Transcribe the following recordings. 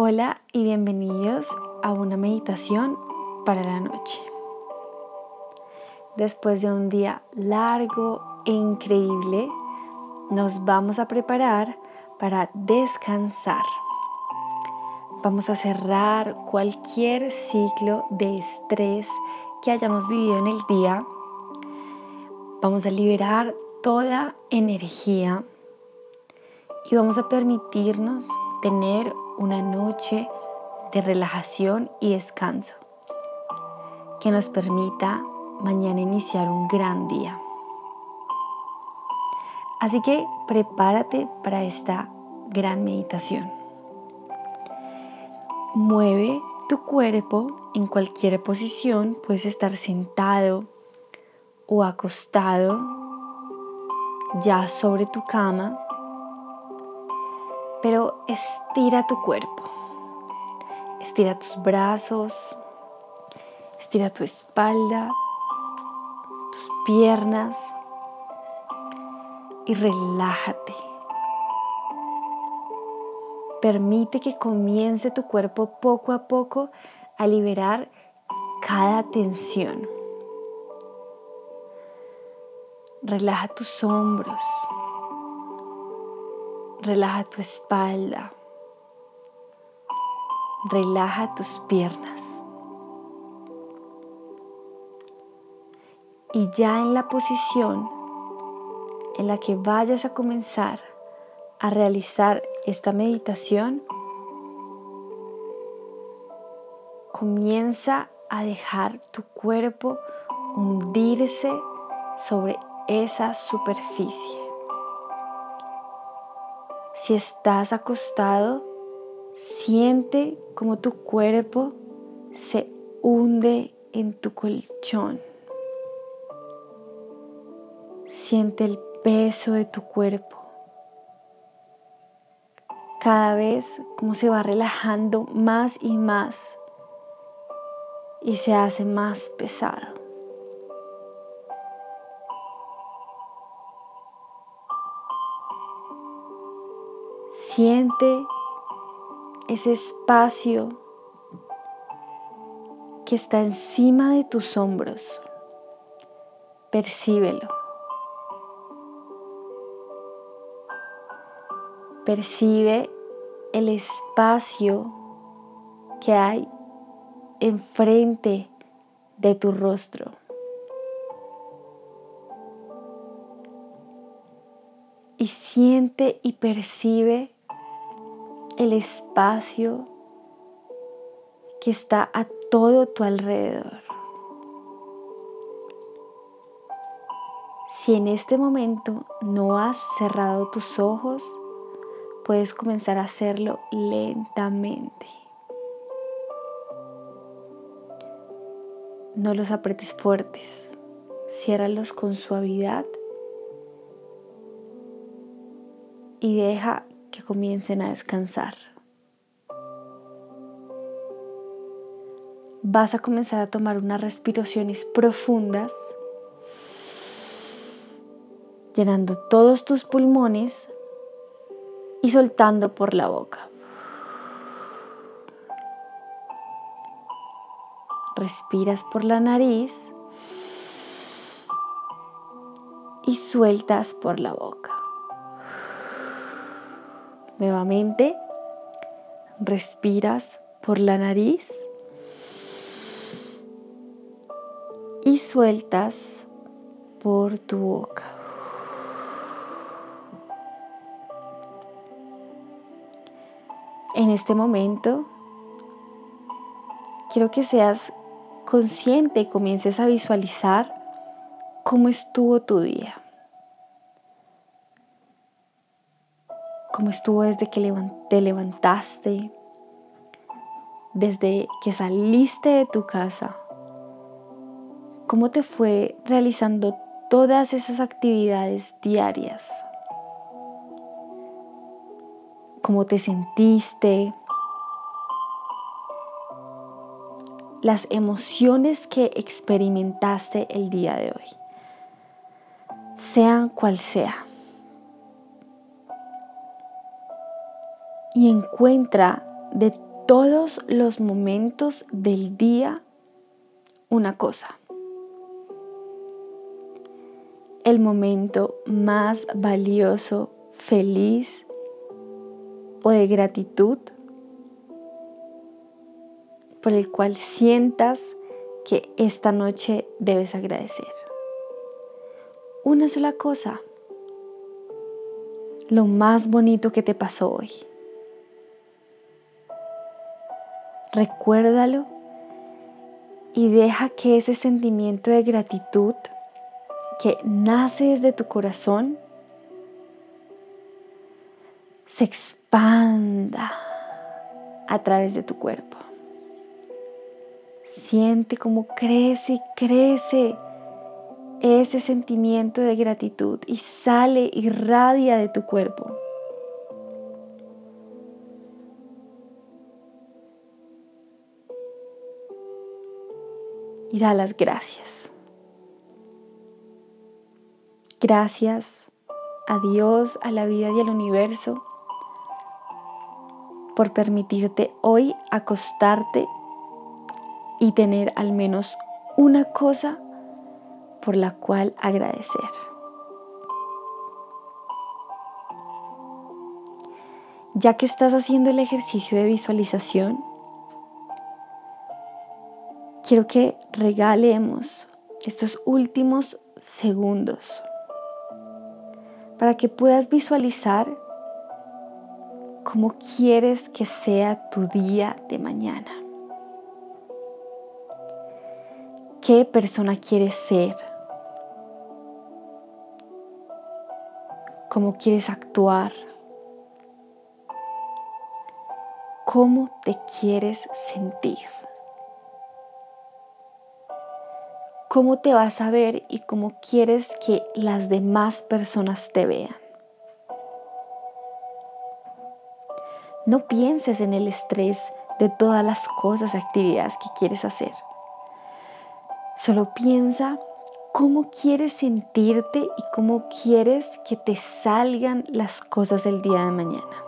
Hola y bienvenidos a una meditación para la noche. Después de un día largo e increíble, nos vamos a preparar para descansar. Vamos a cerrar cualquier ciclo de estrés que hayamos vivido en el día. Vamos a liberar toda energía y vamos a permitirnos tener una noche de relajación y descanso que nos permita mañana iniciar un gran día. Así que prepárate para esta gran meditación. Mueve tu cuerpo en cualquier posición, puedes estar sentado o acostado ya sobre tu cama. Pero estira tu cuerpo, estira tus brazos, estira tu espalda, tus piernas y relájate. Permite que comience tu cuerpo poco a poco a liberar cada tensión. Relaja tus hombros. Relaja tu espalda, relaja tus piernas. Y ya en la posición en la que vayas a comenzar a realizar esta meditación, comienza a dejar tu cuerpo hundirse sobre esa superficie. Si estás acostado, siente como tu cuerpo se hunde en tu colchón. Siente el peso de tu cuerpo. Cada vez como se va relajando más y más y se hace más pesado. Siente ese espacio que está encima de tus hombros. Percíbelo. Percibe el espacio que hay enfrente de tu rostro. Y siente y percibe el espacio que está a todo tu alrededor. Si en este momento no has cerrado tus ojos, puedes comenzar a hacerlo lentamente. No los aprietes fuertes, ciérralos con suavidad y deja que comiencen a descansar. Vas a comenzar a tomar unas respiraciones profundas, llenando todos tus pulmones y soltando por la boca. Respiras por la nariz y sueltas por la boca. Nuevamente, respiras por la nariz y sueltas por tu boca. En este momento, quiero que seas consciente y comiences a visualizar cómo estuvo tu día. Cómo estuvo desde que te levantaste, desde que saliste de tu casa, cómo te fue realizando todas esas actividades diarias, cómo te sentiste, las emociones que experimentaste el día de hoy, sean cual sea. Y encuentra de todos los momentos del día una cosa. El momento más valioso, feliz o de gratitud por el cual sientas que esta noche debes agradecer. Una sola cosa. Lo más bonito que te pasó hoy. Recuérdalo y deja que ese sentimiento de gratitud que nace desde tu corazón se expanda a través de tu cuerpo. Siente cómo crece y crece ese sentimiento de gratitud y sale y irradia de tu cuerpo. Y da las gracias. Gracias a Dios, a la vida y al universo por permitirte hoy acostarte y tener al menos una cosa por la cual agradecer. Ya que estás haciendo el ejercicio de visualización, quiero que regalemos estos últimos segundos para que puedas visualizar cómo quieres que sea tu día de mañana. ¿Qué persona quieres ser? ¿Cómo quieres actuar? ¿Cómo te quieres sentir? ¿Cómo te vas a ver y cómo quieres que las demás personas te vean? No pienses en el estrés de todas las cosas y actividades que quieres hacer. Solo piensa cómo quieres sentirte y cómo quieres que te salgan las cosas el día de mañana.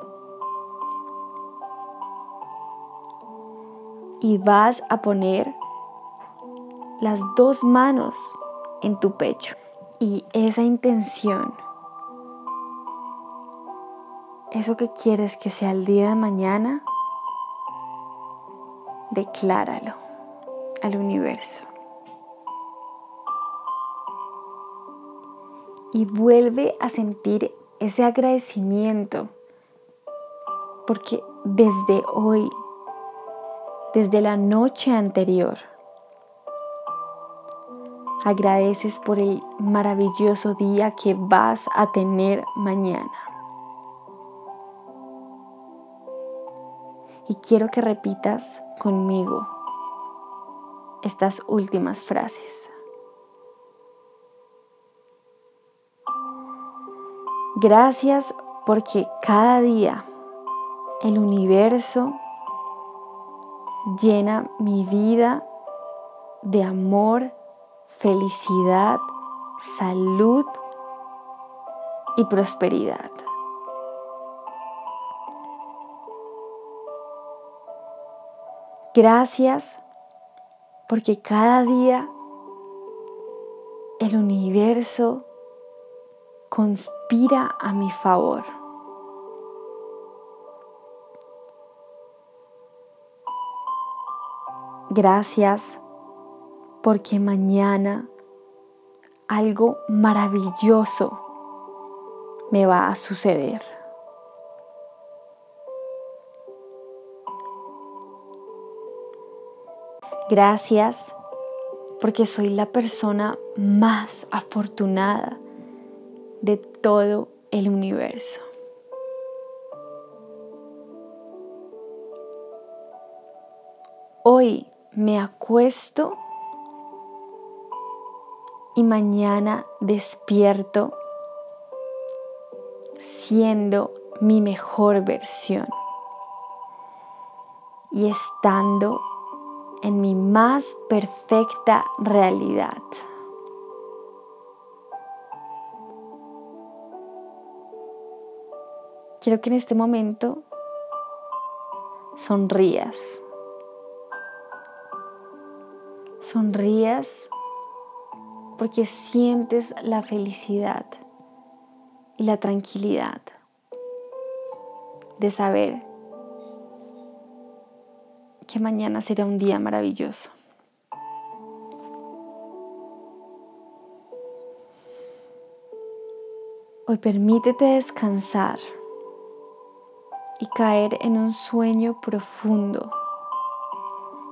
Y vas a poner las dos manos en tu pecho. Y esa intención, eso que quieres que sea el día de mañana, decláralo al universo. Y vuelve a sentir ese agradecimiento, porque desde hoy, desde la noche anterior, agradeces por el maravilloso día que vas a tener mañana. Y quiero que repitas conmigo estas últimas frases. Gracias porque cada día el universo llena mi vida de amor, felicidad, salud y prosperidad. Gracias porque cada día el universo conspira a mi favor. Gracias porque mañana algo maravilloso me va a suceder. Gracias porque soy la persona más afortunada de todo el universo. Hoy me acuesto y mañana despierto siendo mi mejor versión y estando en mi más perfecta realidad. Quiero que en este momento sonrías. Sonrías porque sientes la felicidad y la tranquilidad de saber que mañana será un día maravilloso. Hoy permítete descansar y caer en un sueño profundo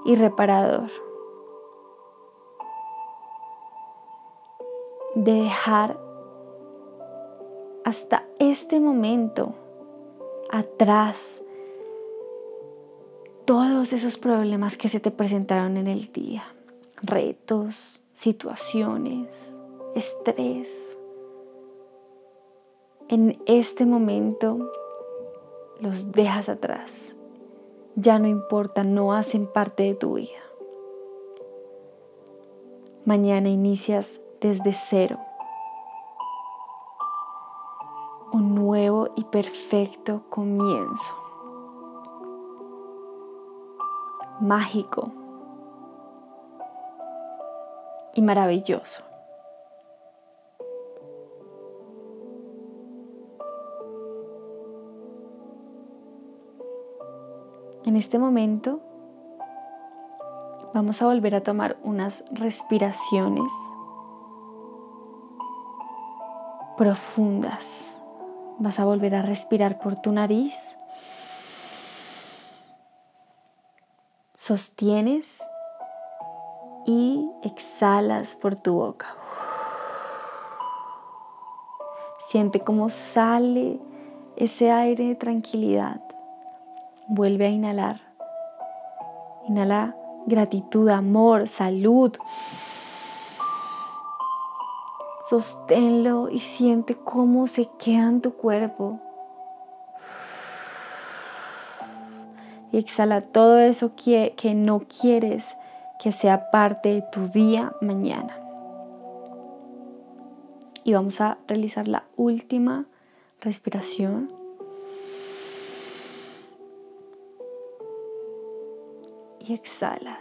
y reparador. De dejar hasta este momento atrás todos esos problemas que se te presentaron en el día, retos, situaciones, estrés. En este momento los dejas atrás, ya no importan, no hacen parte de tu vida. Mañana inicias desde cero, un nuevo y perfecto comienzo, mágico y maravilloso. En este momento vamos a volver a tomar unas respiraciones profundas. Vas a volver a respirar por tu nariz. Sostienes y exhalas por tu boca. Siente cómo sale ese aire de tranquilidad. Vuelve a inhalar. Inhala gratitud, amor, salud. Sosténlo y siente cómo se queda en tu cuerpo. Y exhala todo eso que no quieres que sea parte de tu día mañana. Y vamos a realizar la última respiración. Y exhalas.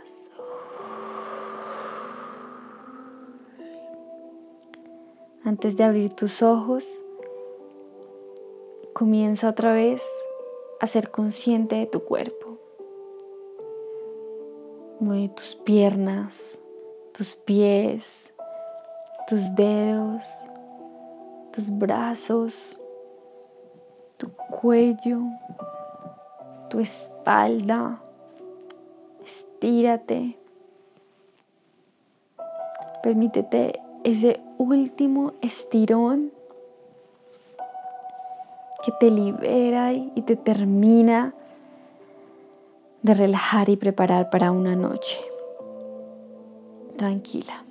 Antes de abrir tus ojos, comienza otra vez a ser consciente de tu cuerpo. Mueve tus piernas, tus pies, tus dedos, tus brazos, tu cuello, tu espalda. Estírate. Permítete ese último estirón que te libera y te termina de relajar y preparar para una noche tranquila.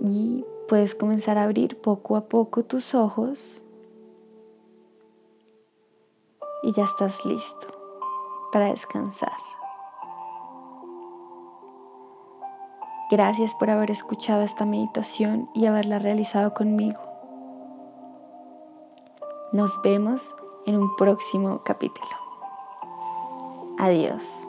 Y puedes comenzar a abrir poco a poco tus ojos y ya estás listo para descansar. Gracias por haber escuchado esta meditación y haberla realizado conmigo. Nos vemos en un próximo capítulo. Adiós.